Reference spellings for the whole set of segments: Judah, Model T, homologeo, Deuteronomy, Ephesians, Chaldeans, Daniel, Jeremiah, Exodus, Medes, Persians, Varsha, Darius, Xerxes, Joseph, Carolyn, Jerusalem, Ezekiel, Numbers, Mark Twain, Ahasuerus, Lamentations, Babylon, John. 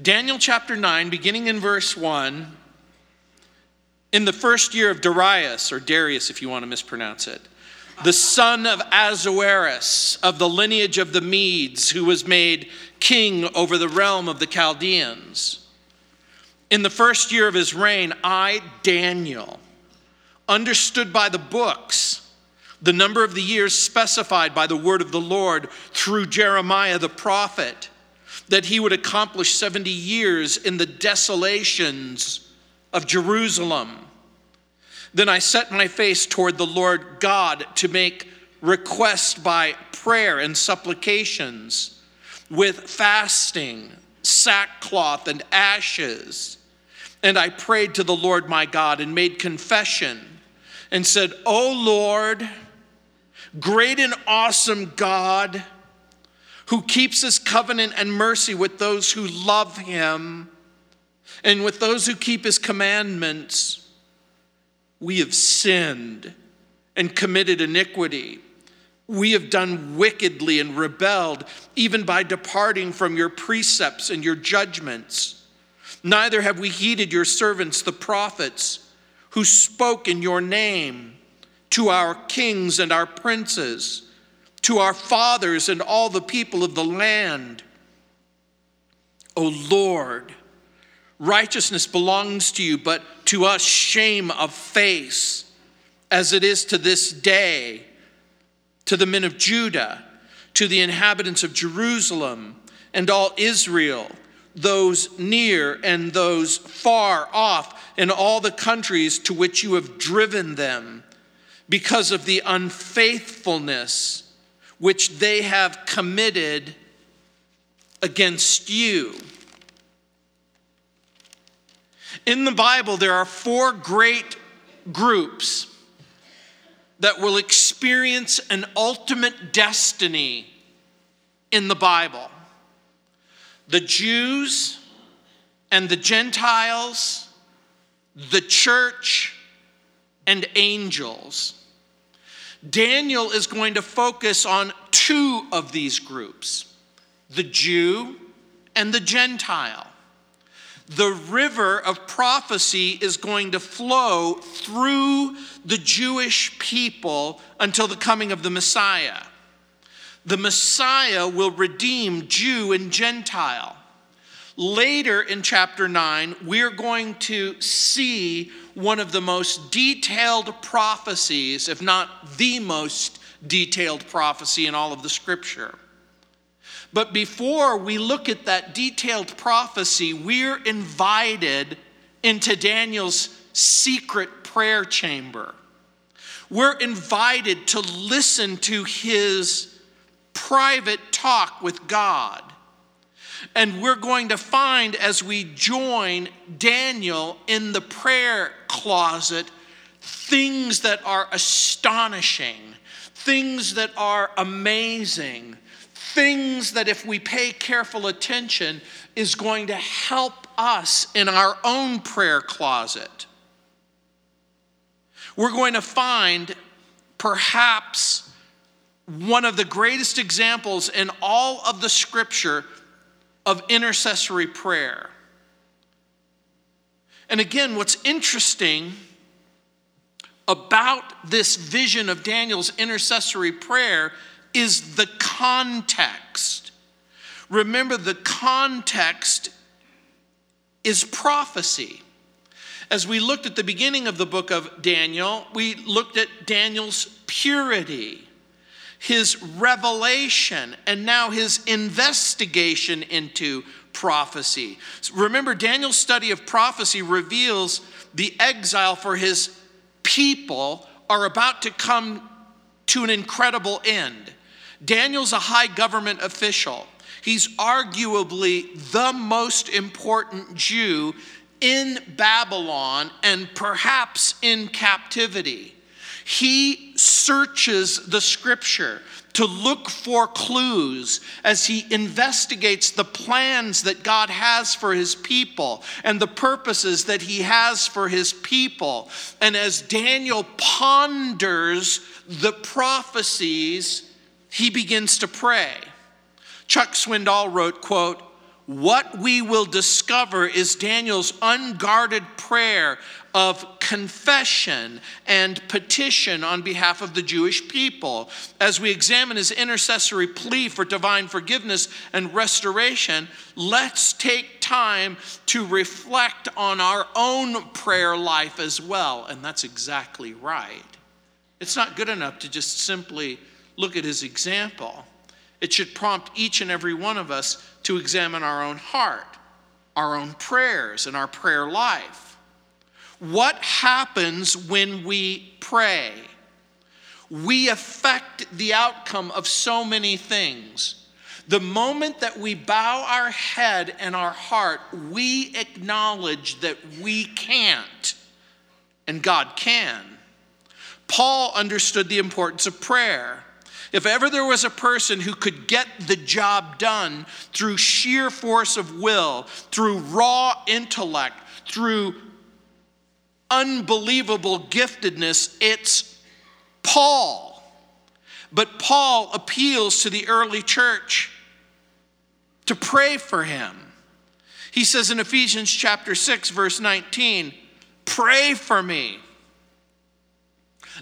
Daniel chapter 9, beginning in verse 1, in the first year of Darius, or Darius if you want to mispronounce it, the son of Ahasuerus, of the lineage of the Medes, who was made king over the realm of the Chaldeans. In the first year of his reign, I, Daniel, understood by the books the number of the years specified by the word of the Lord through Jeremiah the prophet, that he would accomplish 70 years in the desolations of Jerusalem. Then I set my face toward the Lord God to make request by prayer and supplications with fasting, sackcloth, and ashes. And I prayed to the Lord my God and made confession and said, O Lord, great and awesome God, who keeps his covenant and mercy with those who love him and with those who keep his commandments, we have sinned and committed iniquity. We have done wickedly and rebelled, even by departing from your precepts and your judgments. Neither have we heeded your servants, the prophets, who spoke in your name to our kings and our princes, to our fathers and all the people of the land. O Lord, righteousness belongs to you, but to us shame of face, as it is to this day, to the men of Judah, to the inhabitants of Jerusalem and all Israel, those near and those far off, in all the countries to which you have driven them, because of the unfaithfulness which they have committed against you. In the Bible, there are four great groups that will experience an ultimate destiny in the Bible: the Jews and the Gentiles, the church, and angels. Daniel is going to focus on two of these groups, the Jew and the Gentile. The river of prophecy is going to flow through the Jewish people until the coming of the Messiah. The Messiah will redeem Jew and Gentile. Later in chapter 9, we're going to see one of the most detailed prophecies, if not the most detailed prophecy in all of the Scripture. But before we look at that detailed prophecy, we're invited into Daniel's secret prayer chamber. We're invited to listen to his private talk with God. And we're going to find, as we join Daniel in the prayer closet, things that are astonishing, things that are amazing, things that, if we pay careful attention, is going to help us in our own prayer closet. We're going to find perhaps one of the greatest examples in all of the Scripture of intercessory prayer. And again, what's interesting about this vision of Daniel's intercessory prayer is the context. Remember, the context is prophecy. As we looked at the beginning of the book of Daniel, we looked at Daniel's purity, his revelation, and now his investigation into prophecy. Remember, Daniel's study of prophecy reveals the exile for his people are about to come to an incredible end. Daniel's a high government official. He's arguably the most important Jew in Babylon and perhaps in captivity. He searches the Scripture to look for clues as he investigates the plans that God has for his people and the purposes that he has for his people. And as Daniel ponders the prophecies, he begins to pray. Chuck Swindoll wrote, quote, What we will discover is Daniel's unguarded prayer of confession and petition on behalf of the Jewish people. As we examine his intercessory plea for divine forgiveness and restoration, let's take time to reflect on our own prayer life as well. And that's exactly right. It's not good enough to just simply look at his example. It should prompt each and every one of us to examine our own heart, our own prayers, and our prayer life. What happens when we pray? We affect the outcome of so many things. The moment that we bow our head and our heart, we acknowledge that we can't, and God can. Paul understood the importance of prayer. If ever there was a person who could get the job done through sheer force of will, through raw intellect, through unbelievable giftedness, it's Paul. But Paul appeals to the early church to pray for him. He says in Ephesians chapter 6, verse 19, "Pray for me,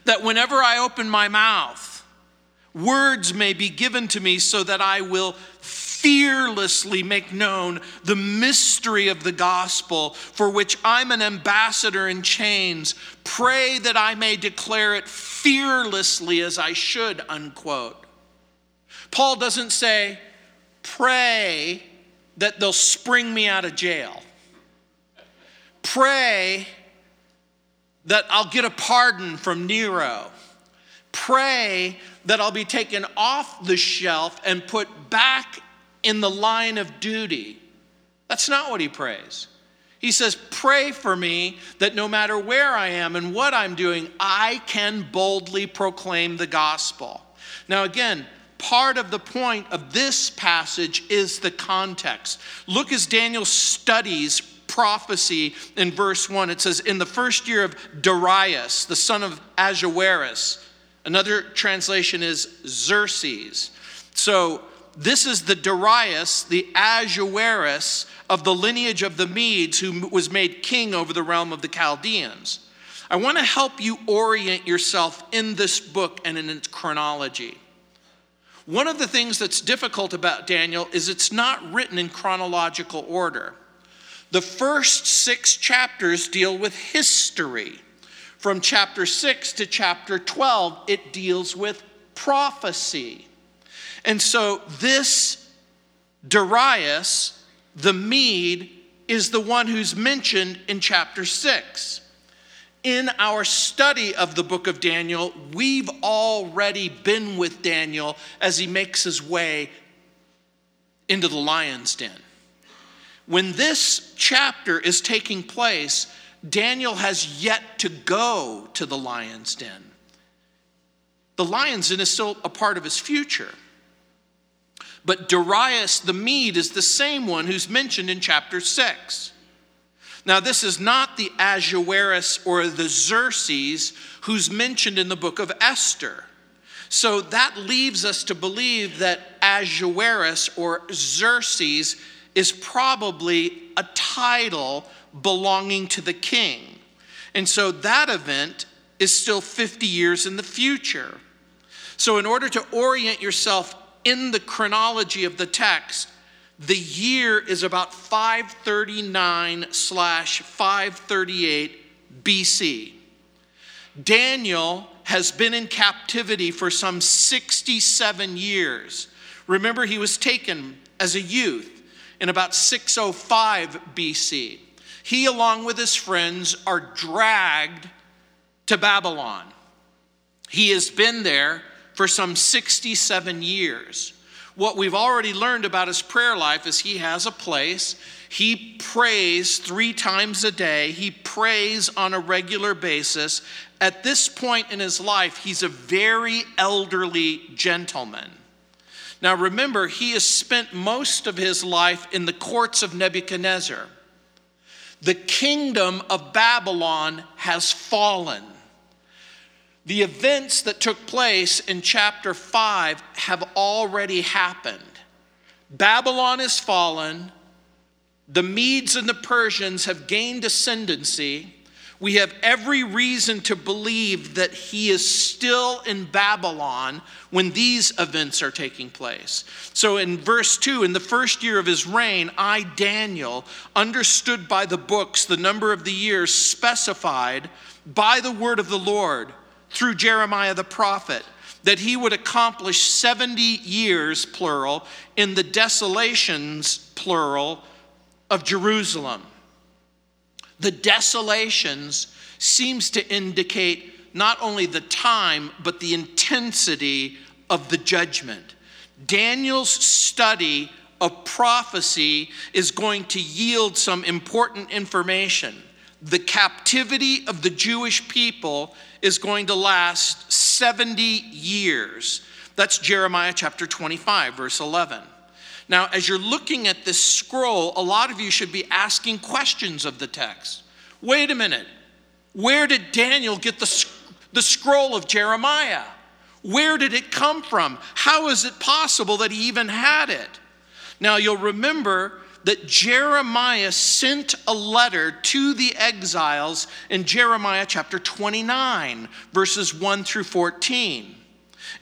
that whenever I open my mouth, words may be given to me so that I will fearlessly make known the mystery of the gospel, for which I'm an ambassador in chains. Pray that I may declare it fearlessly as I should," unquote. Paul doesn't say, pray that they'll spring me out of jail. Pray that I'll get a pardon from Nero. Pray that I'll be taken off the shelf and put back in the line of duty. That's not what he prays. He says, pray for me that no matter where I am and what I'm doing, I can boldly proclaim the gospel. Now again, part of the point of this passage is the context. Look as Daniel studies prophecy in verse 1. It says, in the first year of Darius, the son of Ahasuerus. Another translation is Xerxes. So this is the Darius, the Ahasuerus of the lineage of the Medes, who was made king over the realm of the Chaldeans. I want to help you orient yourself in this book and in its chronology. One of the things that's difficult about Daniel is it's not written in chronological order. The first 6 chapters deal with history. From chapter 6 to chapter 12, it deals with prophecy. And so this Darius, the Mede, is the one who's mentioned in chapter 6. In our study of the book of Daniel, we've already been with Daniel as he makes his way into the lion's den. When this chapter is taking place, Daniel has yet to go to the lion's den. The lion's den is still a part of his future. But Darius the Mede is the same one who's mentioned in chapter 6. Now, this is not the Ahasuerus or the Xerxes who's mentioned in the book of Esther. So that leaves us to believe that Ahasuerus or Xerxes is probably a title belonging to the king. And so that event is still 50 years in the future. So in order to orient yourself in the chronology of the text, the year is about 539/538 BC. Daniel has been in captivity for some 67 years. Remember, he was taken as a youth in about 605 BC. He, along with his friends, are dragged to Babylon. He has been there for some 67 years. What we've already learned about his prayer life is he has a place. He prays 3 times a day. He prays on a regular basis. At this point in his life, he's a very elderly gentleman. Now remember, he has spent most of his life in the courts of Nebuchadnezzar. The kingdom of Babylon has fallen. The events that took place in chapter 5 have already happened. Babylon has fallen. The Medes and the Persians have gained ascendancy. We have every reason to believe that he is still in Babylon when these events are taking place. So in verse 2, in the first year of his reign, I, Daniel, understood by the books the number of the years specified by the word of the Lord through Jeremiah the prophet, that he would accomplish 70 years, plural, in the desolations, plural, of Jerusalem. The desolations seems to indicate not only the time, but the intensity of the judgment. Daniel's study of prophecy is going to yield some important information. The captivity of the Jewish people is going to last 70 years. That's Jeremiah chapter 25, verse 11. Now, as you're looking at this scroll, a lot of you should be asking questions of the text. Wait a minute. Where did Daniel get the scroll of Jeremiah? Where did it come from? How is it possible that he even had it? Now, you'll remember that Jeremiah sent a letter to the exiles in Jeremiah chapter 29, verses 1 through 14.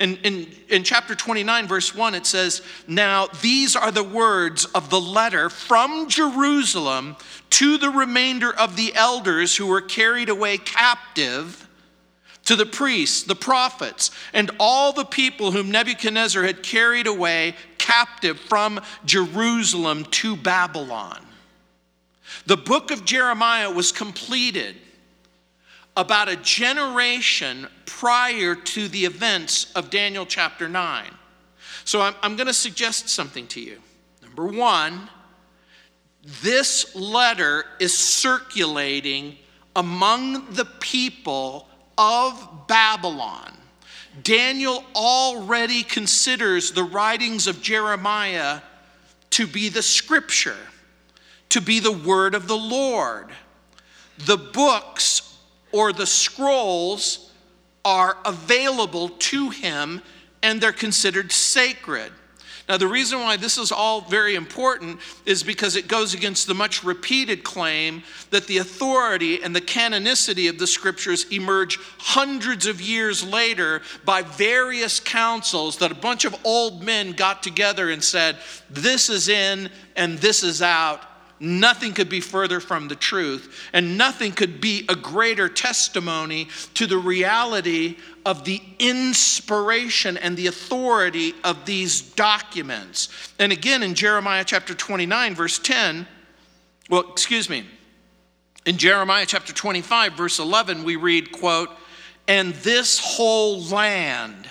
In chapter 29, verse 1, it says, Now these are the words of the letter from Jerusalem to the remainder of the elders who were carried away captive, to the priests, the prophets, and all the people whom Nebuchadnezzar had carried away captive from Jerusalem to Babylon. The book of Jeremiah was completed about a generation prior to the events of Daniel chapter 9. So I'm going to suggest something to you. Number one, this letter is circulating among the people of Babylon. Daniel already considers the writings of Jeremiah to be the scripture, to be the word of the Lord. The books or the scrolls are available to him, and they're considered sacred. Now, the reason why this is all very important is because it goes against the much repeated claim that the authority and the canonicity of the scriptures emerge hundreds of years later by various councils that a bunch of old men got together and said, this is in and this is out. Nothing could be further from the truth, and nothing could be a greater testimony to the reality of the inspiration and the authority of these documents. And again, in Jeremiah chapter 29, verse 10, in Jeremiah chapter 25, verse 11, we read, quote, And this whole land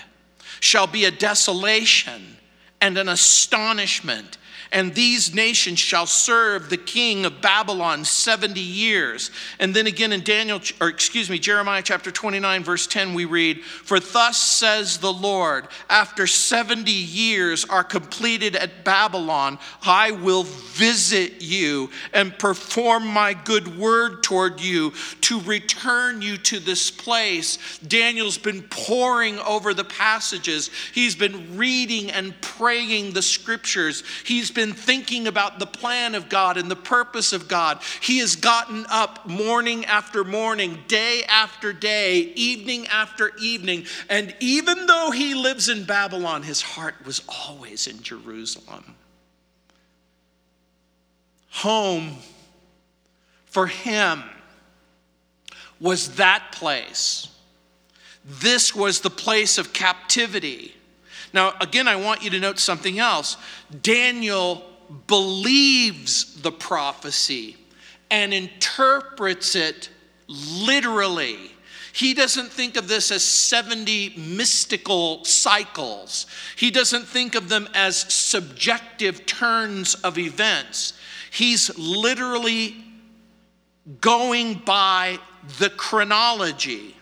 shall be a desolation and an astonishment, and these nations shall serve the king of Babylon 70 years. And then again in Jeremiah chapter 29, verse 10, we read, For thus says the Lord, after 70 years are completed at Babylon, I will visit you and perform my good word toward you to return you to this place. Daniel's been poring over the passages. He's been reading and praying the scriptures. He's been thinking about the plan of God and the purpose of God. He has gotten up morning after morning, day after day, evening after evening. And even though he lives in Babylon, his heart was always in Jerusalem. Home for him was that place. This was the place of captivity. Now, again, I want you to note something else. Daniel believes the prophecy and interprets it literally. He doesn't think of this as 70 mystical cycles. He doesn't think of them as subjective turns of events. He's literally going by the chronology.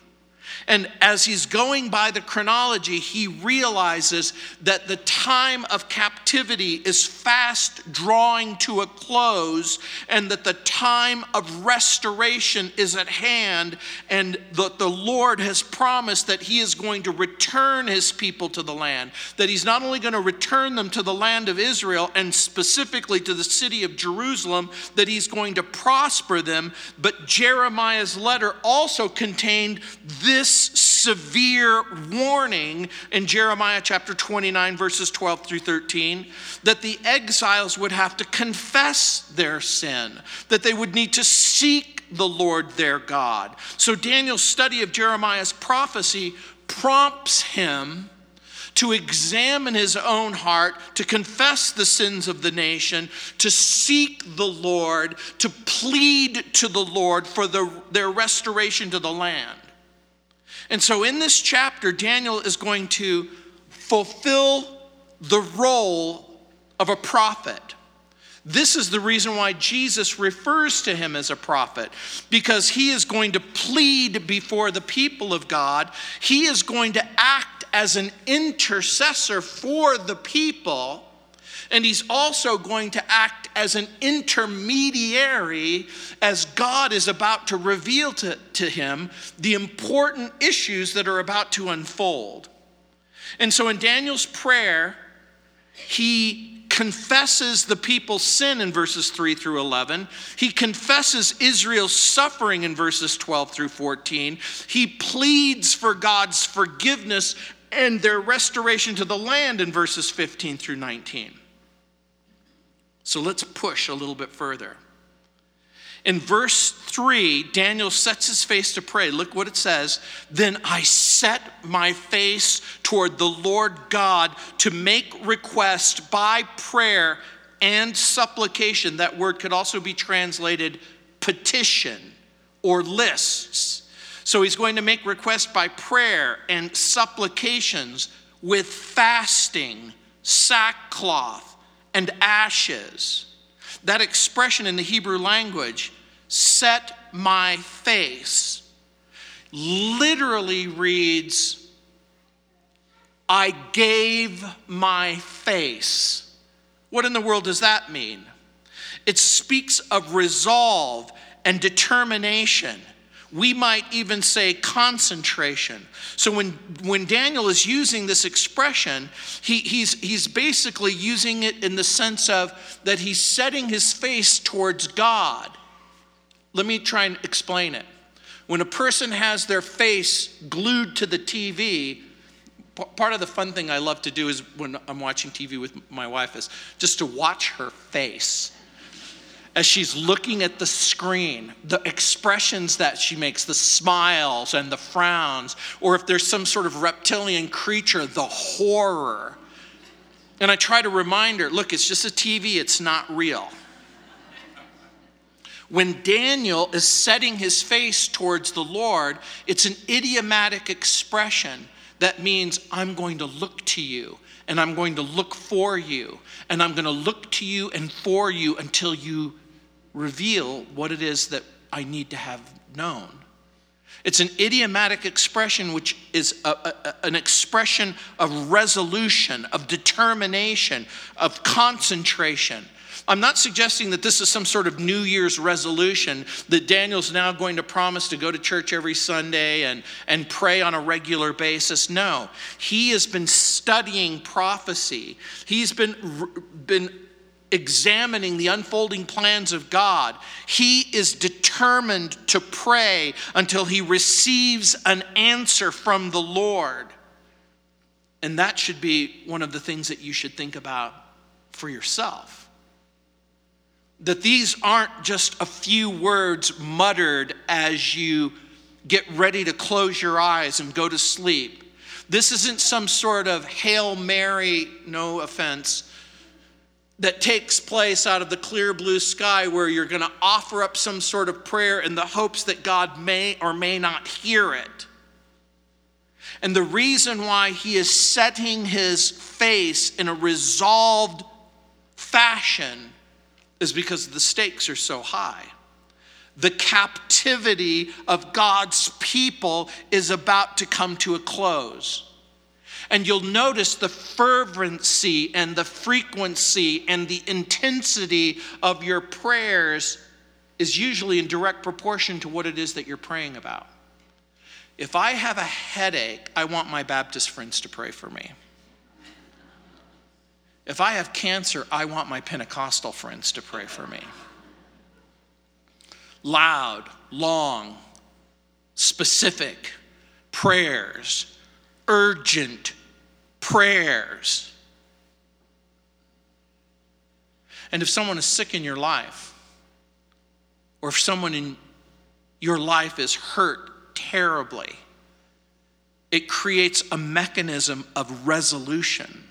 And as he's going by the chronology, he realizes that the time of captivity is fast drawing to a close, and that the time of restoration is at hand, and that the Lord has promised that he is going to return his people to the land, that he's not only going to return them to the land of Israel and specifically to the city of Jerusalem, that he's going to prosper them. But Jeremiah's letter also contained this severe warning in Jeremiah chapter 29, verses 12 through 13, that the exiles would have to confess their sin, that they would need to seek the Lord their God. So Daniel's study of Jeremiah's prophecy prompts him to examine his own heart, to confess the sins of the nation, to seek the Lord, to plead to the Lord for their restoration to the land. And so in this chapter, Daniel is going to fulfill the role of a prophet. This is the reason why Jesus refers to him as a prophet, because he is going to plead before the people of God. He is going to act as an intercessor for the people, and he's also going to act as an intermediary as God is about to reveal to him the important issues that are about to unfold. And so in Daniel's prayer, he confesses the people's sin in verses 3 through 11. He confesses Israel's suffering in verses 12 through 14. He pleads for God's forgiveness and their restoration to the land in verses 15 through 19. So let's push a little bit further. In verse 3, Daniel sets his face to pray. Look what it says. Then I set my face toward the Lord God to make request by prayer and supplication. That word could also be translated petition or lists. So he's going to make request by prayer and supplications with fasting, sackcloth, and ashes. That expression in the Hebrew language, set my face, literally reads, I gave my face. What in the world does that mean? It speaks of resolve and determination. We might even say concentration. So when Daniel is using this expression, he's basically using it in the sense of that he's setting his face towards God. Let me try and explain it. When a person has their face glued to the TV, part of the fun thing I love to do is when I'm watching TV with my wife is just to watch her face. As she's looking at the screen, the expressions that she makes, the smiles and the frowns, or if there's some sort of reptilian creature, the horror. And I try to remind her, look, it's just a TV, it's not real. When Daniel is setting his face towards the Lord, it's an idiomatic expression that means I'm going to look to you. And I'm going to look for you. And I'm going to look to you and for you until you reveal what it is that I need to have known. It's an idiomatic expression, which is an expression of resolution, of determination, of concentration. I'm not suggesting that this is some sort of New Year's resolution that Daniel's now going to promise to go to church every Sunday and pray on a regular basis. No, he has been studying prophecy. He's been examining the unfolding plans of God. He is determined to pray until he receives an answer from the Lord. And that should be one of the things that you should think about for yourself. That these aren't just a few words muttered as you get ready to close your eyes and go to sleep. This isn't some sort of Hail Mary, no offense, that takes place out of the clear blue sky where you're going to offer up some sort of prayer in the hopes that God may or may not hear it. And the reason why he is setting his face in a resolved fashion is because the stakes are so high. the captivity of God's people is about to come to a close. And you'll notice the fervency and the frequency and the intensity of your prayers is usually in direct proportion to what it is that you're praying about. If I have a headache, I want my Baptist friends to pray for me. If I have cancer, I want my Pentecostal friends to pray for me. Loud, long, specific prayers, urgent prayers. And if someone is sick in your life, or if someone in your life is hurt terribly, it creates a mechanism of resolution.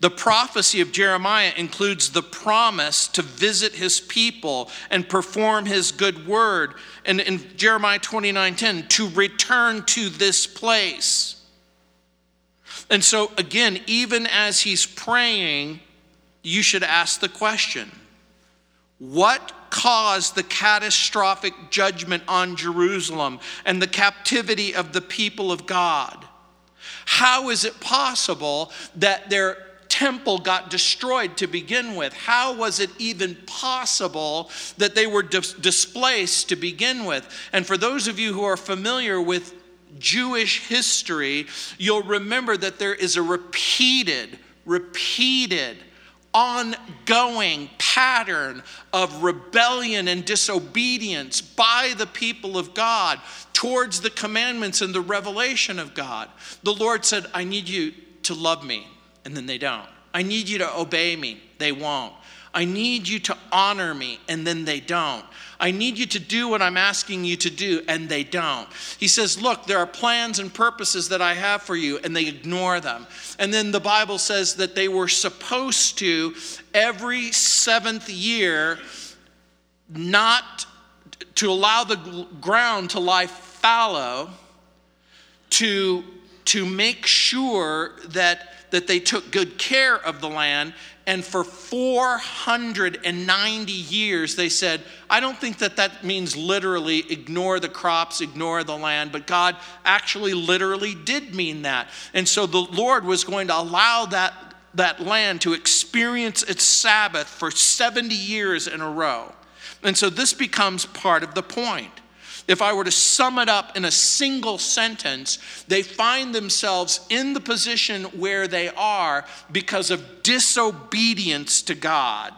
The prophecy of Jeremiah includes the promise to visit his people and perform his good word. And in Jeremiah 29:10, to return to this place. And so again, even as he's praying, you should ask the question, what caused the catastrophic judgment on Jerusalem and the captivity of the people of God? How is it possible that their temple got destroyed to begin with? How was it even possible that they were displaced to begin with? And for those of you who are familiar with Jewish history, you'll remember that there is a repeated, ongoing pattern of rebellion and disobedience by the people of God towards the commandments and the revelation of God. The Lord said, I need you to love me. And then they don't. I need you to obey me. They won't. I need you to honor me. And then they don't. I need you to do what I'm asking you to do. And they don't. He says, look, there are plans and purposes that I have for you. And they ignore them. And then the Bible says that they were supposed to, every seventh year, not to allow the ground to lie fallow, to make sure that they took good care of the land. And for 490 years, they said, I don't think that means literally ignore the crops, ignore the land, but God actually literally did mean that. And so the Lord was going to allow that land to experience its Sabbath for 70 years in a row. And so this becomes part of the point. If I were to sum it up in a single sentence, they find themselves in the position where they are because of disobedience to God.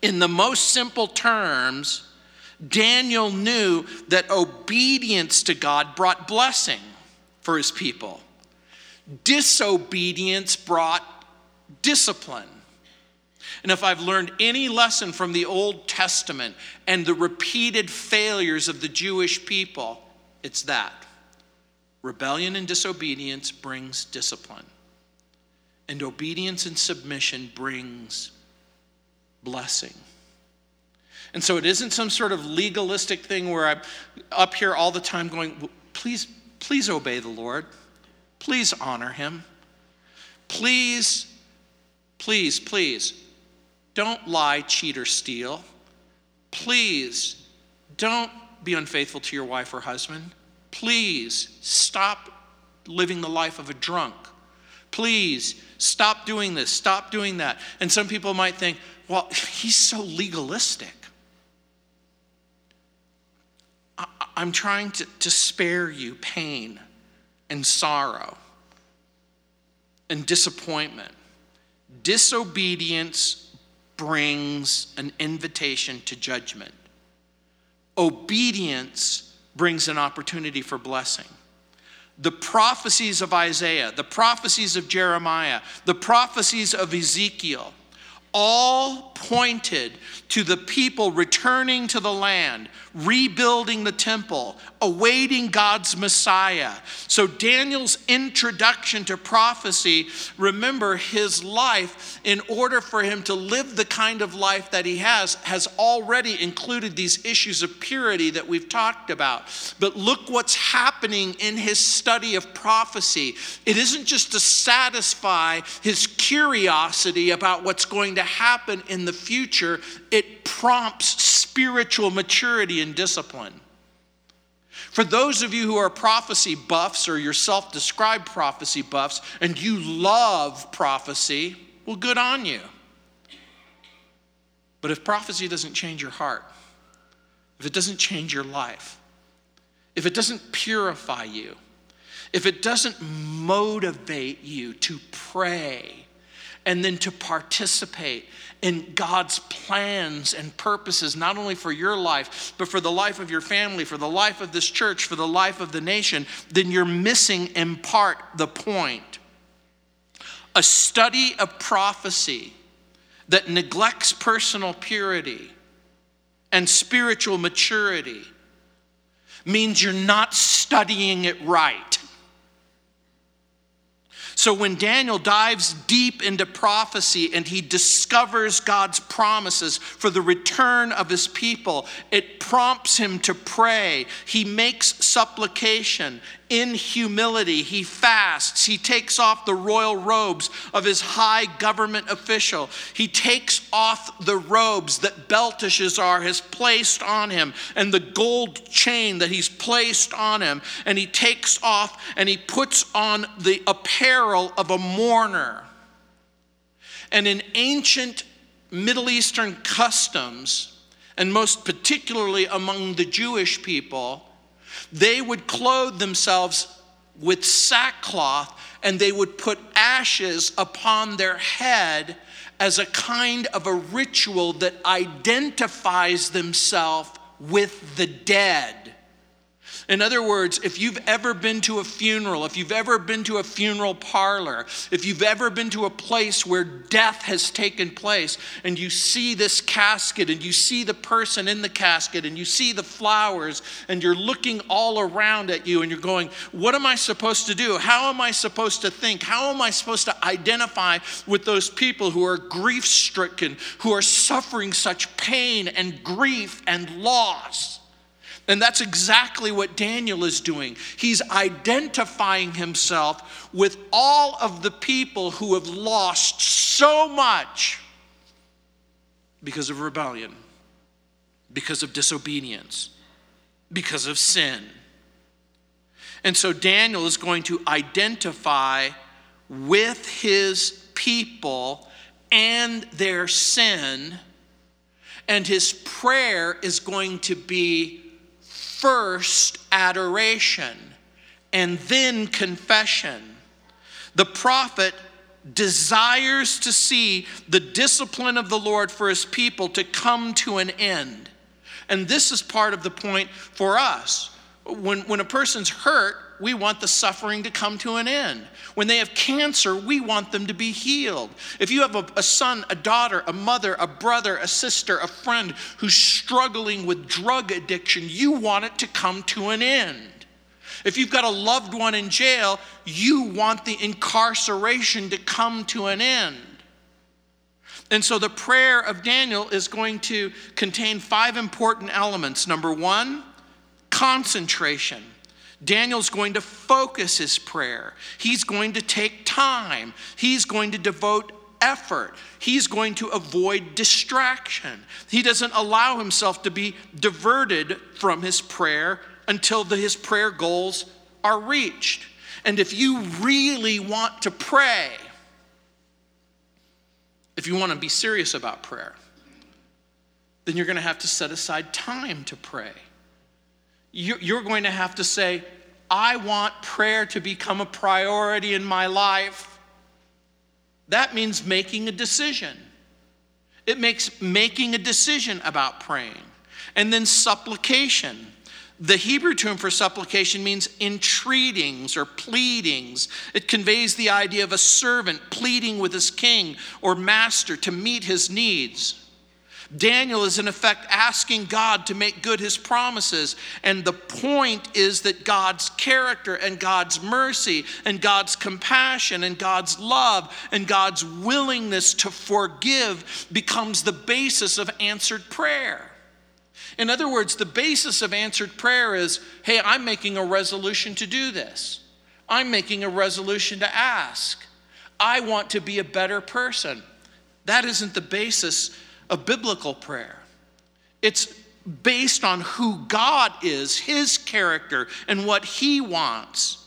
In the most simple terms, Daniel knew that obedience to God brought blessing for his people. Disobedience brought discipline. And if I've learned any lesson from the Old Testament and the repeated failures of the Jewish people, it's that. Rebellion and disobedience brings discipline. And obedience and submission brings blessing. And so it isn't some sort of legalistic thing where I'm up here all the time going, please obey the Lord. Please honor him. Please. Don't lie, cheat, or steal. Please, don't be unfaithful to your wife or husband. Please, stop living the life of a drunk. Please, stop doing this, stop doing that. And some people might think, well, he's so legalistic. I'm trying to spare you pain and sorrow and disappointment. Disobedience brings an invitation to judgment. Obedience brings an opportunity for blessing. The prophecies of Isaiah, the prophecies of Jeremiah, the prophecies of Ezekiel, all pointed to the people returning to the land, rebuilding the temple, awaiting God's Messiah. So Daniel's introduction to prophecy, remember his life, in order for him to live the kind of life that he has already included these issues of purity that we've talked about. But look what's happening in his study of prophecy. It isn't just to satisfy his curiosity about what's going to happen in the future. It prompts spiritual maturity and discipline. For those of you who are prophecy buffs or you're self-described prophecy buffs and you love prophecy, well, good on you. But if prophecy doesn't change your heart, if it doesn't change your life, if it doesn't purify you, if it doesn't motivate you to pray and then to participate in God's plans and purposes, not only for your life, but for the life of your family, for the life of this church, for the life of the nation, then you're missing in part the point. A study of prophecy that neglects personal purity and spiritual maturity means you're not studying it right. So when Daniel dives deep into prophecy and he discovers God's promises for the return of his people, it prompts him to pray. He makes supplication in humility. He fasts. He takes off the royal robes of his high government official. He takes off the robes that Belteshazzar has placed on him and the gold chain that he's placed on him. And he takes off and he puts on the apparel of a mourner. And in ancient Middle Eastern customs, and most particularly among the Jewish people, they would clothe themselves with sackcloth and they would put ashes upon their head as a kind of a ritual that identifies themselves with the dead. In other words, if you've ever been to a funeral, if you've ever been to a funeral parlor, if you've ever been to a place where death has taken place, and you see this casket, and you see the person in the casket, and you see the flowers, and you're looking all around at you, and you're going, what am I supposed to do? How am I supposed to think? How am I supposed to identify with those people who are grief-stricken, who are suffering such pain and grief and loss? And that's exactly what Daniel is doing. He's identifying himself with all of the people who have lost so much because of rebellion, because of disobedience, because of sin. And so Daniel is going to identify with his people and their sin, and his prayer is going to be first adoration and then confession. The prophet desires to see the discipline of the Lord for his people to come to an end. And this is part of the point for us. When a person's hurt, we want the suffering to come to an end. When they have cancer, we want them to be healed. If you have a son, a daughter, a mother, a brother, a sister, a friend who's struggling with drug addiction, you want it to come to an end. If you've got a loved one in jail, you want the incarceration to come to an end. And so the prayer of Daniel is going to contain 5 important elements. Number 1, concentration. Daniel's going to focus his prayer. He's going to take time. He's going to devote effort. He's going to avoid distraction. He doesn't allow himself to be diverted from his prayer until his prayer goals are reached. And if you really want to pray, if you want to be serious about prayer, then you're going to have to set aside time to pray. You're going to have to say, I want prayer to become a priority in my life. That means making a decision. It makes making a decision about praying. And then supplication. The Hebrew term for supplication means entreatings or pleadings. It conveys the idea of a servant pleading with his king or master to meet his needs. Daniel is in effect asking God to make good his promises. And the point is that God's character and God's mercy and God's compassion and God's love and God's willingness to forgive becomes the basis of answered prayer. In other words, the basis of answered prayer is, hey, I'm making a resolution to do this. I'm making a resolution to ask. I want to be a better person. That isn't the basis of biblical prayer. It's based on who God is, his character, and what he wants.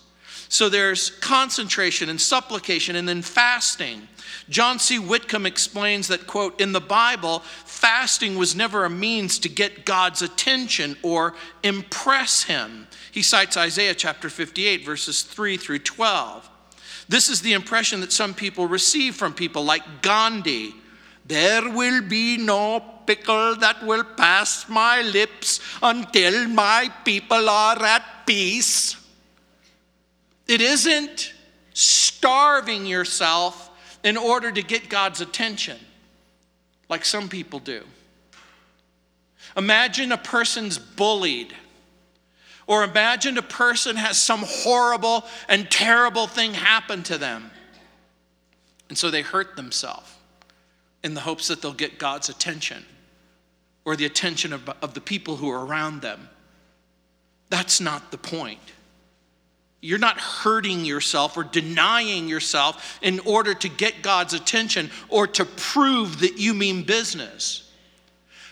So there's concentration and supplication and then fasting. John C. Whitcomb explains that, quote, in the Bible, fasting was never a means to get God's attention or impress him. He cites Isaiah chapter 58, verses 3 through 12. This is the impression that some people receive from people like Gandhi. There will be no pickle that will pass my lips until my people are at peace. It isn't starving yourself in order to get God's attention, like some people do. Imagine a person's bullied, or imagine a person has some horrible and terrible thing happen to them, and so they hurt themselves in the hopes that they'll get God's attention or the attention of the people who are around them. That's not the point. You're not hurting yourself or denying yourself in order to get God's attention or to prove that you mean business.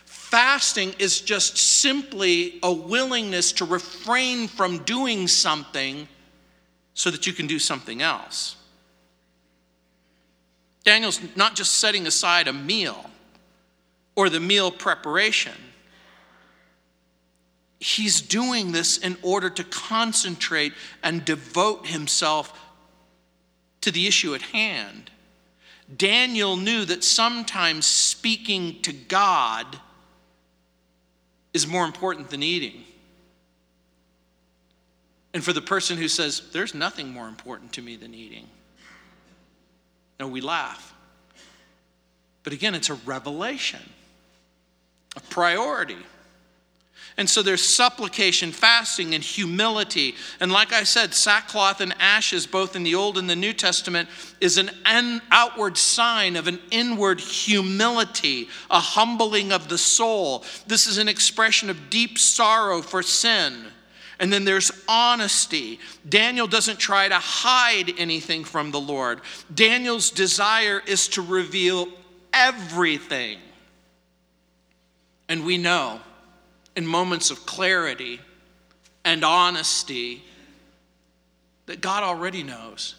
Fasting is just simply a willingness to refrain from doing something so that you can do something else. Daniel's not just setting aside a meal or the meal preparation. He's doing this in order to concentrate and devote himself to the issue at hand. Daniel knew that sometimes speaking to God is more important than eating. And for the person who says, there's nothing more important to me than eating, no, we laugh. But again, it's a revelation, a priority. And so there's supplication, fasting, and humility. And like I said, sackcloth and ashes, both in the Old and the New Testament, is an outward sign of an inward humility, a humbling of the soul. This is an expression of deep sorrow for sin. And then there's honesty. Daniel doesn't try to hide anything from the Lord. Daniel's desire is to reveal everything. And we know in moments of clarity and honesty that God already knows.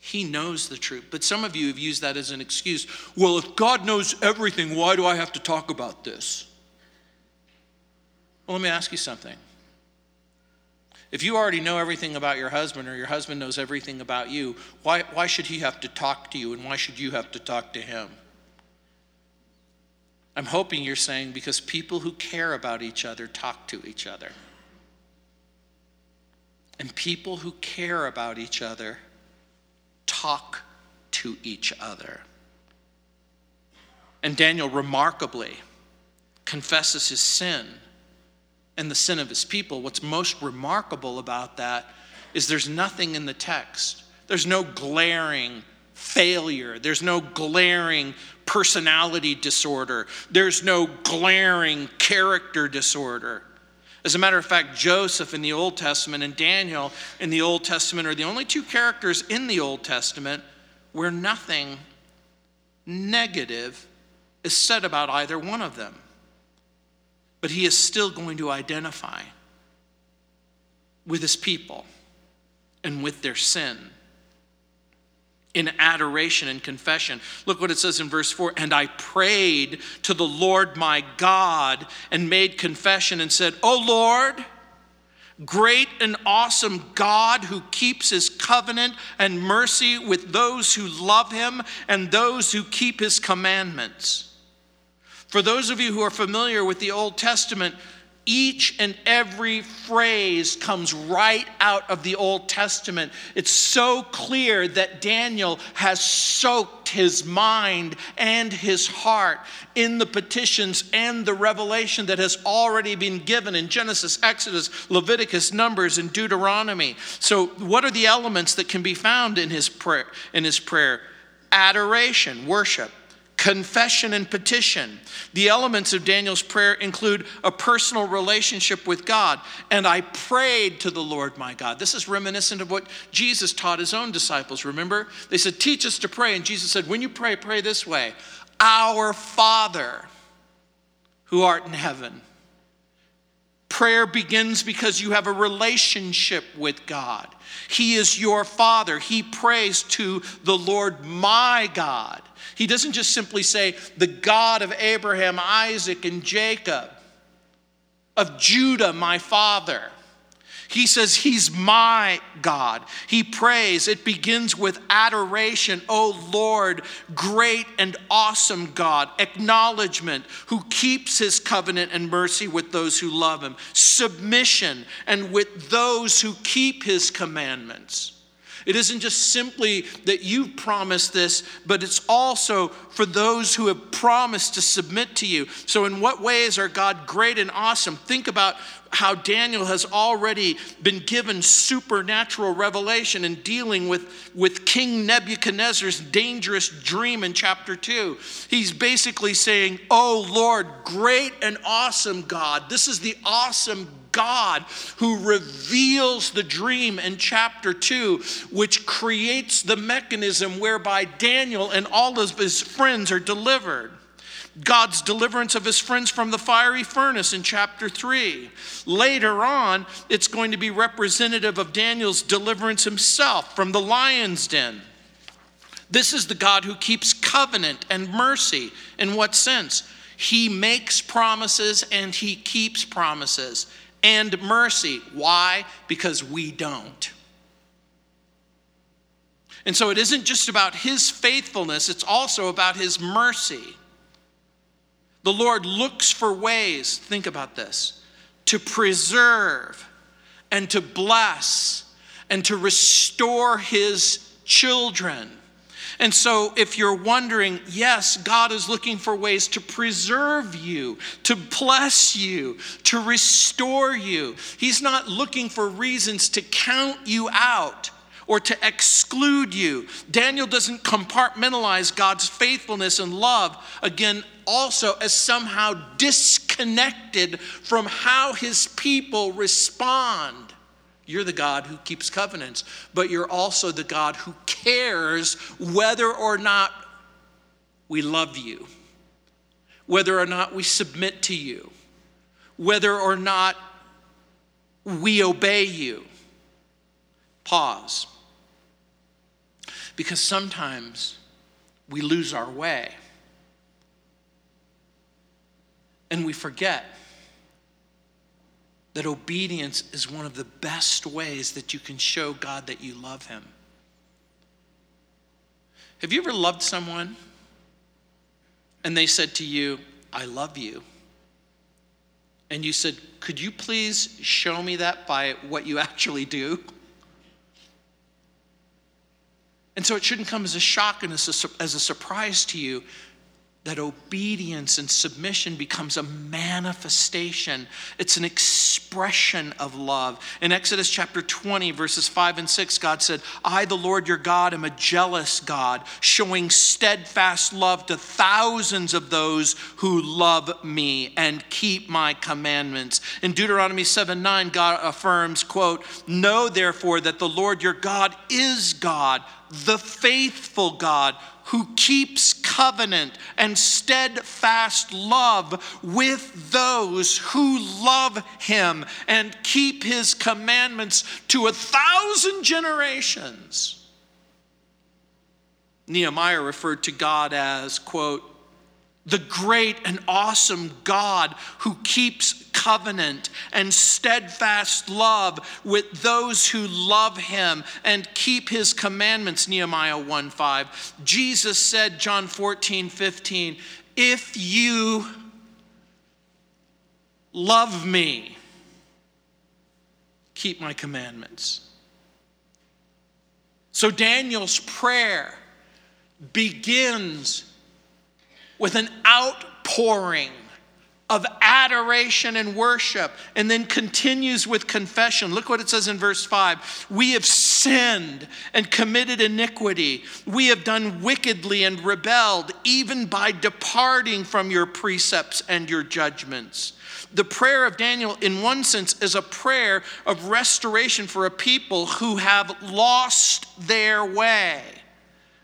He knows the truth. But some of you have used that as an excuse. Well, if God knows everything, why do I have to talk about this? Well, let me ask you something. If you already know everything about your husband, or your husband knows everything about you, why should he have to talk to you, and why should you have to talk to him? I'm hoping you're saying because people who care about each other talk to each other. And people who care about each other talk to each other. And Daniel remarkably confesses his sin and the sin of his people. What's most remarkable about that is there's nothing in the text. There's no glaring failure. There's no glaring personality disorder. There's no glaring character disorder. As a matter of fact, Joseph in the Old Testament and Daniel in the Old Testament are the only two characters in the Old Testament where nothing negative is said about either one of them. But he is still going to identify with his people and with their sin in adoration and confession. Look what it says in verse 4. And I prayed to the Lord my God and made confession and said, O Lord, great and awesome God who keeps his covenant and mercy with those who love him and those who keep his commandments. For those of you who are familiar with the Old Testament, each and every phrase comes right out of the Old Testament. It's so clear that Daniel has soaked his mind and his heart in the petitions and the revelation that has already been given in Genesis, Exodus, Leviticus, Numbers, and Deuteronomy. So what are the elements that can be found in his prayer? Adoration, worship. Confession and petition. The elements of Daniel's prayer include a personal relationship with God. And I prayed to the Lord my God. This is reminiscent of what Jesus taught his own disciples, remember? They said, teach us to pray. And Jesus said, when you pray, pray this way. Our Father, who art in heaven. Prayer begins because you have a relationship with God. He is your Father. He prays to the Lord, my God. He doesn't just simply say, the God of Abraham, Isaac, and Jacob, of Judah, my father. He says, he's my God. He prays. It begins with adoration. Oh Lord, great and awesome God. Acknowledgement, who keeps his covenant and mercy with those who love him. Submission, and with those who keep his commandments. It isn't just simply that you've promised this, but it's also for those who have promised to submit to you. So in what ways are God great and awesome? Think about how Daniel has already been given supernatural revelation in dealing with King Nebuchadnezzar's dangerous dream in chapter 2. He's basically saying, oh Lord, great and awesome God. This is the awesome God who reveals the dream in chapter 2, which creates the mechanism whereby Daniel and all of his friends are delivered. God's deliverance of his friends from the fiery furnace in chapter 3. Later on, it's going to be representative of Daniel's deliverance himself from the lion's den. This is the God who keeps covenant and mercy. In what sense? He makes promises and he keeps promises. And mercy. Why? Because we don't. And so it isn't just about his faithfulness, it's also about his mercy. The Lord looks for ways, think about this, to preserve and to bless and to restore his children. And so if you're wondering, yes, God is looking for ways to preserve you, to bless you, to restore you. He's not looking for reasons to count you out or to exclude you. Daniel doesn't compartmentalize God's faithfulness and love, again, also as somehow disconnected from how his people respond. You're the God who keeps covenants, but you're also the God who cares whether or not we love you, whether or not we submit to you, whether or not we obey you. Pause. Because sometimes we lose our way and we forget that obedience is one of the best ways that you can show God that you love him. Have you ever loved someone and they said to you, I love you? And you said, could you please show me that by what you actually do? And so it shouldn't come as a shock and as a surprise to you that obedience and submission becomes a manifestation. It's an expression of love. In Exodus chapter 20, verses 5 and 6, God said, I, the Lord your God, am a jealous God, showing steadfast love to thousands of those who love me and keep my commandments. In Deuteronomy 7:9, God affirms, quote, know therefore that the Lord your God is God, the faithful God who keeps covenant and steadfast love with those who love him and keep his commandments to 1,000 generations. Nehemiah referred to God as, quote, the great and awesome God who keeps covenant and steadfast love with those who love him and keep his commandments, Nehemiah 1:5. Jesus said, John 14:15, if you love me, keep my commandments. So Daniel's prayer begins with an outpouring of adoration and worship, and then continues with confession. Look what it says in verse 5. We have sinned and committed iniquity. We have done wickedly and rebelled, even by departing from your precepts and your judgments. The prayer of Daniel, in one sense, is a prayer of restoration for a people who have lost their way.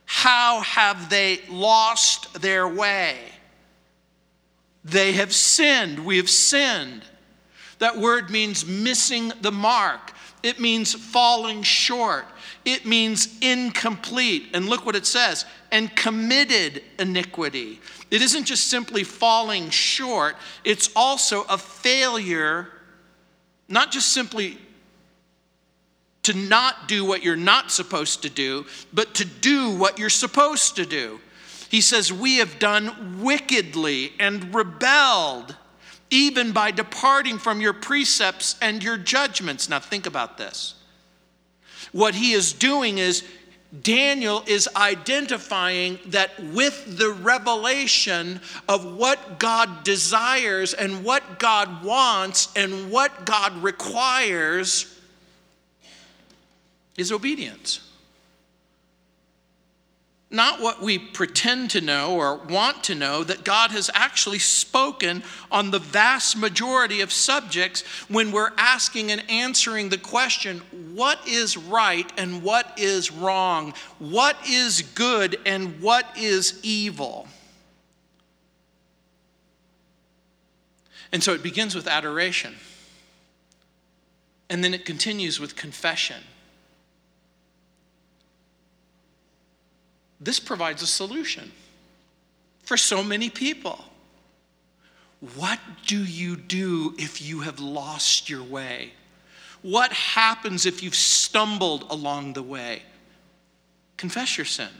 How have they lost their way? They have sinned. We have sinned. That word means missing the mark. It means falling short. It means incomplete. And look what it says. And committed iniquity. It isn't just simply falling short. It's also a failure, not just simply to not do what you're not supposed to do, but to do what you're supposed to do. He says, we have done wickedly and rebelled, even by departing from your precepts and your judgments. Now think about this. What he is doing is, Daniel is identifying that with the revelation of what God desires and what God wants and what God requires is obedience. Not what we pretend to know or want to know, that God has actually spoken on the vast majority of subjects when we're asking and answering the question, what is right and what is wrong? What is good and what is evil? And so it begins with adoration. And then it continues with confession. This provides a solution for so many people. What do you do if you have lost your way? What happens if you've stumbled along the way? Confess your sin.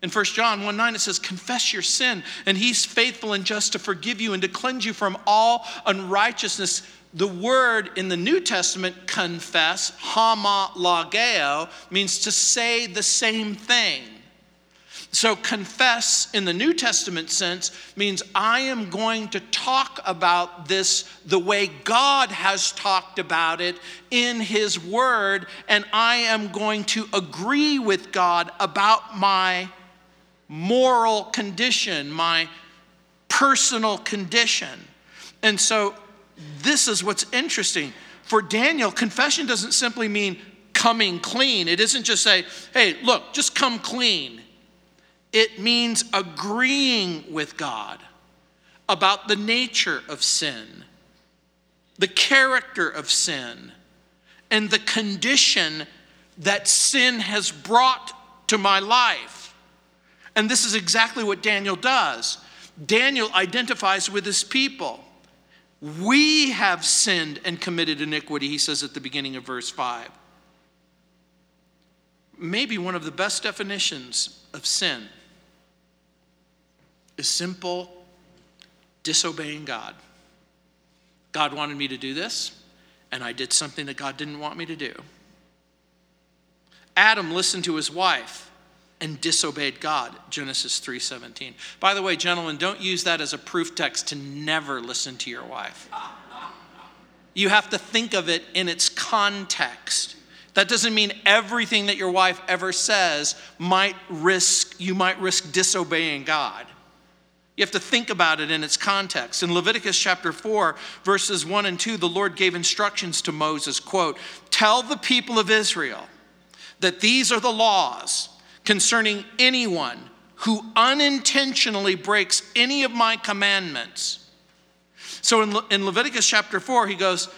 In 1 John 1:9, it says, confess your sin, and he's faithful and just to forgive you and to cleanse you from all unrighteousness. The word in the New Testament, confess, homologeo, means to say the same thing. So confess in the New Testament sense means I am going to talk about this the way God has talked about it in his word, and I am going to agree with God about my moral condition, my personal condition. And so this is what's interesting. For Daniel, confession doesn't simply mean coming clean. It isn't just say, hey, look, just come clean. It means agreeing with God about the nature of sin, the character of sin, and the condition that sin has brought to my life. And this is exactly what Daniel does. Daniel identifies with his people. We have sinned and committed iniquity, he says at the beginning of verse 5. Maybe one of the best definitions of sin is simple disobeying God. God wanted me to do this, and I did something that God didn't want me to do. Adam listened to his wife and disobeyed God, Genesis 3:17. By the way, gentlemen, don't use that as a proof text to never listen to your wife. You have to think of it in its context. That doesn't mean everything that your wife ever says you might risk disobeying God. You have to think about it in its context. In Leviticus chapter 4, verses 1 and 2, the Lord gave instructions to Moses, quote, tell the people of Israel that these are the laws concerning anyone who unintentionally breaks any of my commandments. So in Leviticus chapter 4, he goes,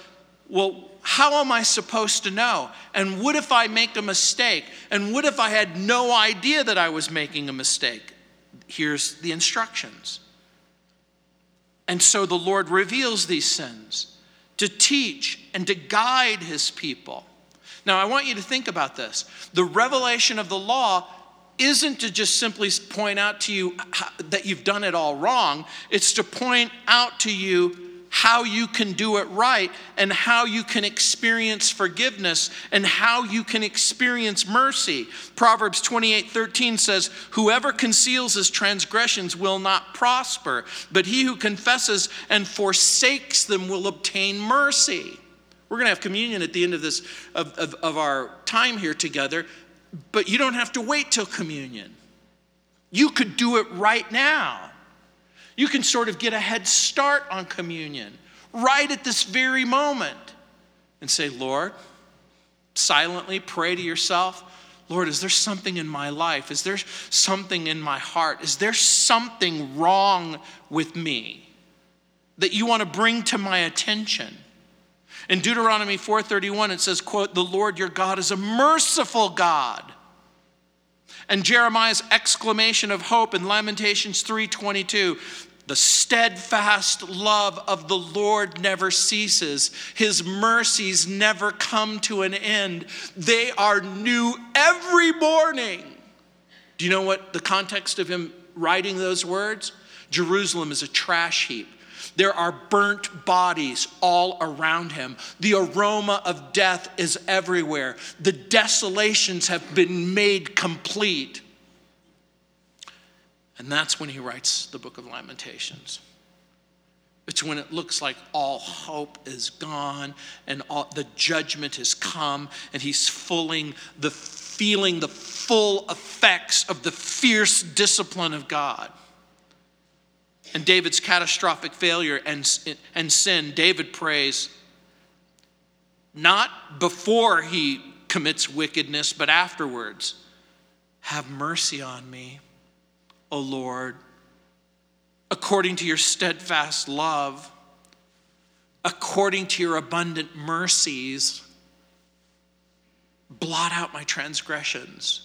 well, how am I supposed to know? And what if I make a mistake? And what if I had no idea that I was making a mistake? Here's the instructions. And so the Lord reveals these sins to teach and to guide his people. Now, I want you to think about this. The revelation of the law isn't to just simply point out to you that you've done it all wrong. It's to point out to you how you can do it right and how you can experience forgiveness and how you can experience mercy. Proverbs 28:13 says, whoever conceals his transgressions will not prosper, but he who confesses and forsakes them will obtain mercy. We're going to have communion at the end of this of our time here together, but you don't have to wait till communion. You could do it right now. You can sort of get a head start on communion right at this very moment and say, Lord, silently pray to yourself, Lord, is there something in my life? Is there something in my heart? Is there something wrong with me that you want to bring to my attention? In Deuteronomy 4:31, it says, quote, "The Lord your God is a merciful God." And Jeremiah's exclamation of hope in Lamentations 3:22, "The steadfast love of the Lord never ceases. His mercies never come to an end. They are new every morning." Do you know what the context of him writing those words? Jerusalem is a trash heap. There are burnt bodies all around him. The aroma of death is everywhere. The desolations have been made complete. And that's when he writes the book of Lamentations. It's when it looks like all hope is gone and all the judgment has come, and he's feeling the full effects of the fierce discipline of God. And David's catastrophic failure and sin, David prays, not before he commits wickedness, but afterwards. "Have mercy on me, O Lord, according to your steadfast love, according to your abundant mercies, blot out my transgressions."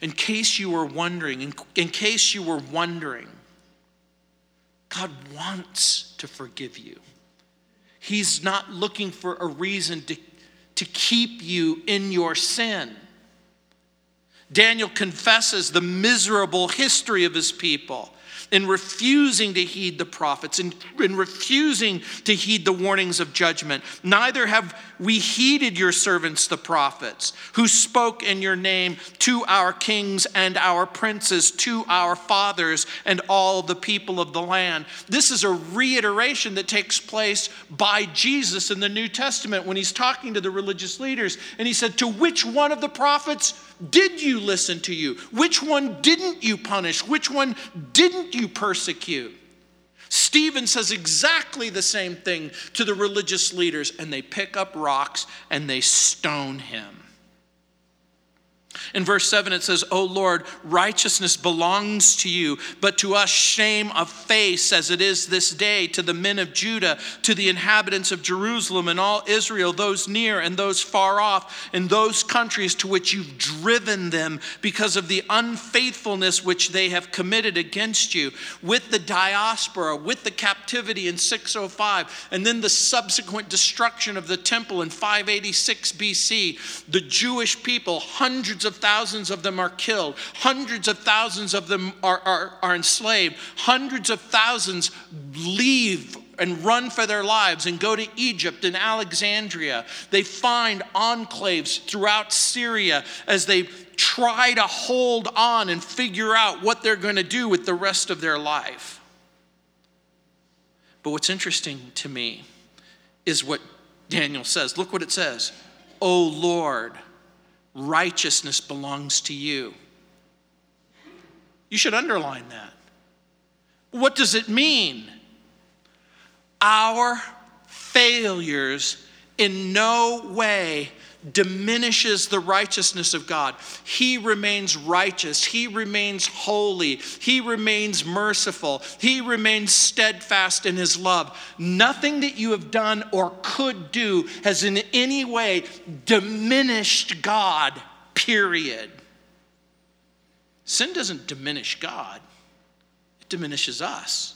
In case you were wondering, God wants to forgive you. He's not looking for a reason to keep you in your sin. Daniel confesses the miserable history of his people in refusing to heed the prophets, in refusing to heed the warnings of judgment. "Neither have we heeded your servants, the prophets, who spoke in your name to our kings and our princes, to our fathers and all the people of the land." This is a reiteration that takes place by Jesus in the New Testament when he's talking to the religious leaders. And he said, "To which one of the prophets did you listen to you? Which one didn't you punish? Which one didn't you persecute?" Stephen says exactly the same thing to the religious leaders, and they pick up rocks and they stone him. In verse 7, it says, "O Lord, righteousness belongs to you, but to us shame of face as it is this day, to the men of Judah, to the inhabitants of Jerusalem and all Israel, those near and those far off, and those countries to which you've driven them because of the unfaithfulness which they have committed against you." With the diaspora, with the captivity in 605, and then the subsequent destruction of the temple in 586 BC, the Jewish people, hundreds of thousands of them are killed. Hundreds of thousands of them are enslaved. Hundreds of thousands leave and run for their lives and go to Egypt and Alexandria. They find enclaves throughout Syria as they try to hold on and figure out what they're going to do with the rest of their life. But what's interesting to me is what Daniel says. Look what it says. "O Lord, righteousness belongs to you." You should underline that. What does it mean? Our failures in no way diminishes the righteousness of God. He remains righteous. He remains holy. He remains merciful. He remains steadfast in his love. Nothing that you have done or could do has in any way diminished God, period. Sin doesn't diminish God. It diminishes us.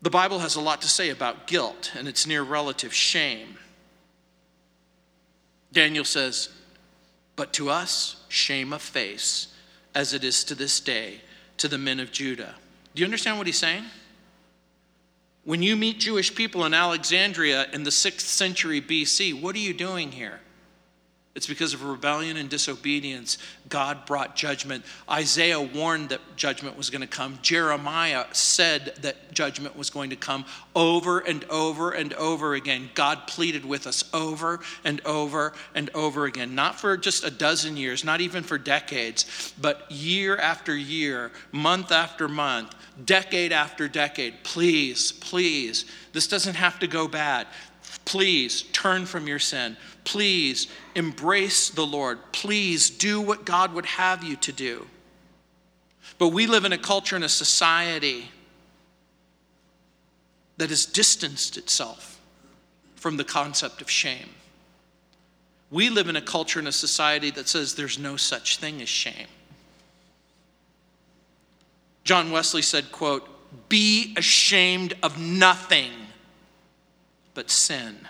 The Bible has a lot to say about guilt and its near relative shame. Daniel says, "But to us, shame of face, as it is to this day, to the men of Judah." Do you understand what he's saying? When you meet Jewish people in Alexandria in the 6th century BC, what are you doing here? It's because of rebellion and disobedience. God brought judgment. Isaiah warned that judgment was going to come. Jeremiah said that judgment was going to come over and over and over again. God pleaded with us over and over and over again. Not for just a dozen years, not even for decades, but year after year, month after month, decade after decade. Please, please, this doesn't have to go bad. Please turn from your sin. Please embrace the Lord. Please do what God would have you to do. But we live in a culture and a society that has distanced itself from the concept of shame. We live in a culture and a society that says there's no such thing as shame. John Wesley said, quote, "Be ashamed of nothing but sin.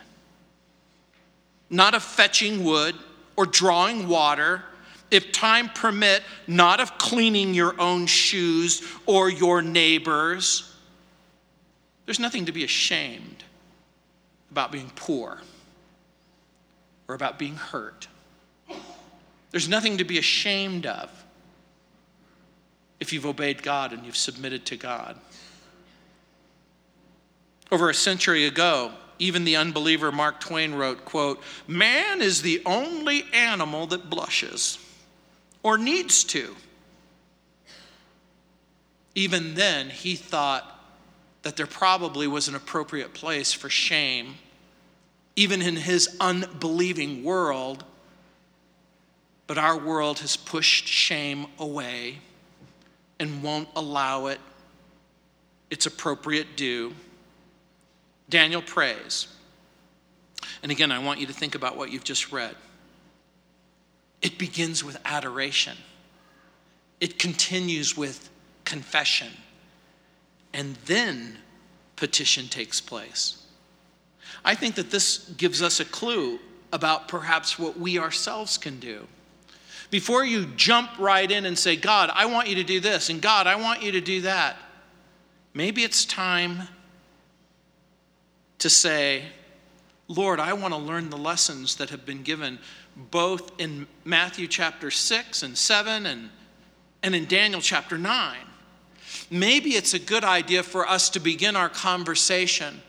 Not of fetching wood or drawing water, if time permit, not of cleaning your own shoes or your neighbor's." There's nothing to be ashamed about being poor or about being hurt. There's nothing to be ashamed of if you've obeyed God and you've submitted to God. Over a century ago, even the unbeliever Mark Twain wrote, quote, "Man is the only animal that blushes or needs to." Even then, he thought that there probably was an appropriate place for shame, even in his unbelieving world. But our world has pushed shame away and won't allow it its appropriate due. Daniel prays. And again, I want you to think about what you've just read. It begins with adoration. It continues with confession. And then petition takes place. I think that this gives us a clue about perhaps what we ourselves can do. Before you jump right in and say, God, I want you to do this, and God, I want you to do that, maybe it's time to say, Lord, I want to learn the lessons that have been given both in Matthew chapter 6 and 7 and in Daniel chapter 9. Maybe it's a good idea for us to begin our conversation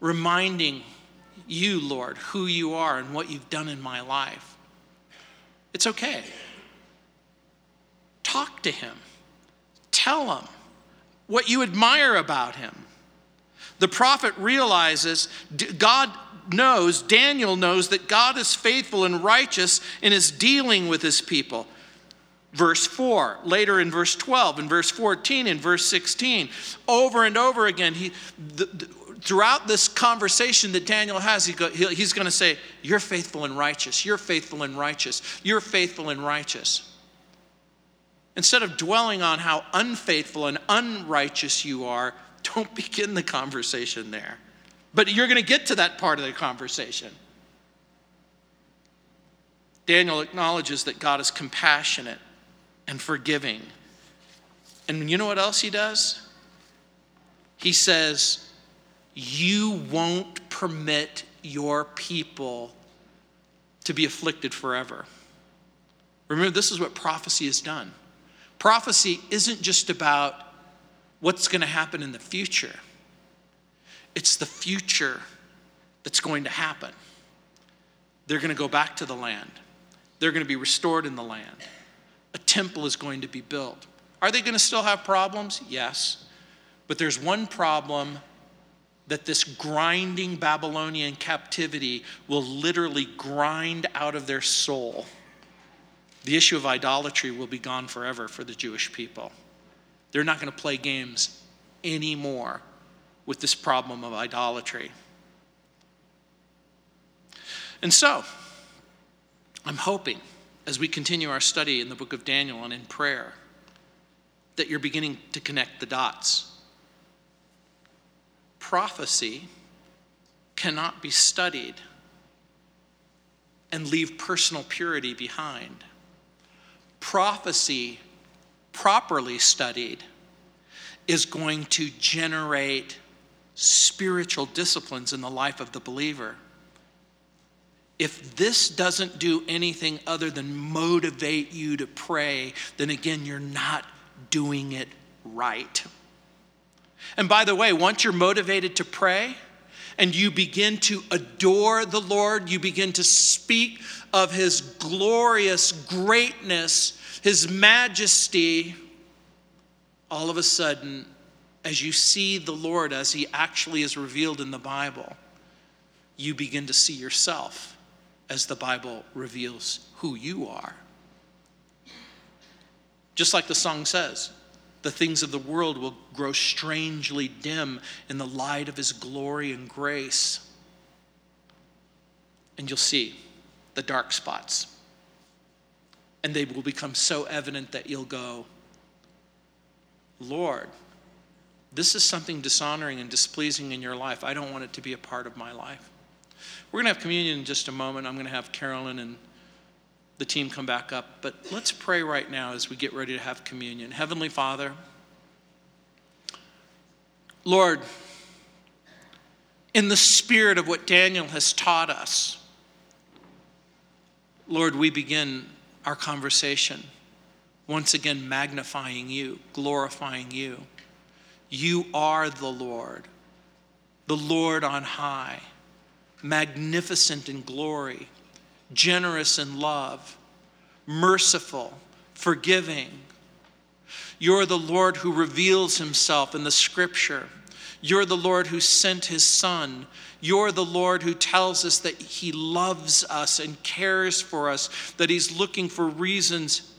reminding you, Lord, who you are and what you've done in my life. It's okay. Talk to him. Tell him what you admire about him. The prophet realizes, God knows, Daniel knows that God is faithful and righteous in his dealing with his people. Verse 4, later in verse 12, in verse 14, in verse 16, over and over again, throughout this conversation that Daniel has, he's going to say, you're faithful and righteous, you're faithful and righteous, you're faithful and righteous. Instead of dwelling on how unfaithful and unrighteous you are, don't begin the conversation there. But you're going to get to that part of the conversation. Daniel acknowledges that God is compassionate and forgiving. And you know what else he does? He says, you won't permit your people to be afflicted forever. Remember, this is what prophecy has done. Prophecy isn't just about what's going to happen in the future. It's the future that's going to happen. They're going to go back to the land. They're going to be restored in the land. A temple is going to be built. Are they going to still have problems? Yes. But there's one problem that this grinding Babylonian captivity will literally grind out of their soul. The issue of idolatry will be gone forever for the Jewish people. They're not going to play games anymore with this problem of idolatry. And so, I'm hoping, as we continue our study in the book of Daniel and in prayer, that you're beginning to connect the dots. Prophecy cannot be studied and leave personal purity behind. Prophecy, properly studied, is going to generate spiritual disciplines in the life of the believer. If this doesn't do anything other than motivate you to pray, then again, you're not doing it right. And by the way, once you're motivated to pray and you begin to adore the Lord, you begin to speak of his glorious greatness, his majesty, all of a sudden, as you see the Lord as he actually is revealed in the Bible, you begin to see yourself as the Bible reveals who you are. Just like the song says, the things of the world will grow strangely dim in the light of his glory and grace. And you'll see the dark spots. And they will become so evident that you'll go, Lord, this is something dishonoring and displeasing in your life. I don't want it to be a part of my life. We're going to have communion in just a moment. I'm going to have Carolyn and the team come back up. But let's pray right now as we get ready to have communion. Heavenly Father, Lord, in the spirit of what Daniel has taught us, Lord, we begin our conversation once again magnifying you, glorifying you. You are the Lord on high, magnificent in glory, generous in love, merciful, forgiving. You're the Lord who reveals himself in the scripture. You're the Lord who sent his son. You're the Lord who tells us that he loves us and cares for us, that he's looking for reasons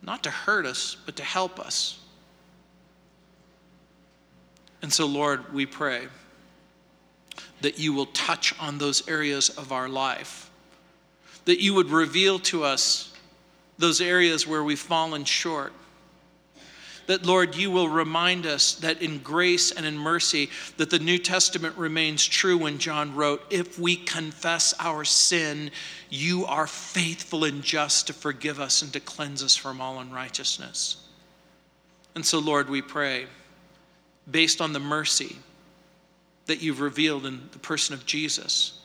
not to hurt us, but to help us. And so, Lord, we pray that you will touch on those areas of our life, that you would reveal to us those areas where we've fallen short, that, Lord, you will remind us that in grace and in mercy, that the New Testament remains true when John wrote, if we confess our sin, you are faithful and just to forgive us and to cleanse us from all unrighteousness. And so, Lord, we pray, based on the mercy that you've revealed in the person of Jesus,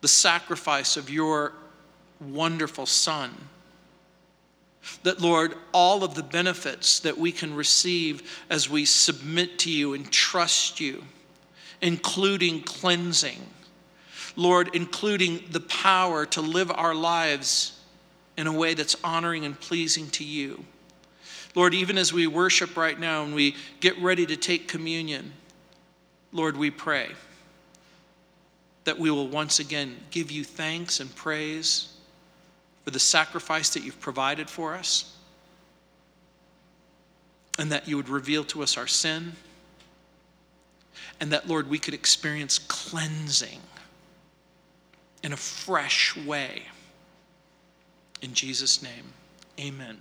the sacrifice of your wonderful Son, that, Lord, all of the benefits that we can receive as we submit to you and trust you, including cleansing, Lord, including the power to live our lives in a way that's honoring and pleasing to you. Lord, even as we worship right now and we get ready to take communion, Lord, we pray that we will once again give you thanks and praise for the sacrifice that you've provided for us, and that you would reveal to us our sin, and that, Lord, we could experience cleansing in a fresh way. In Jesus' name, amen.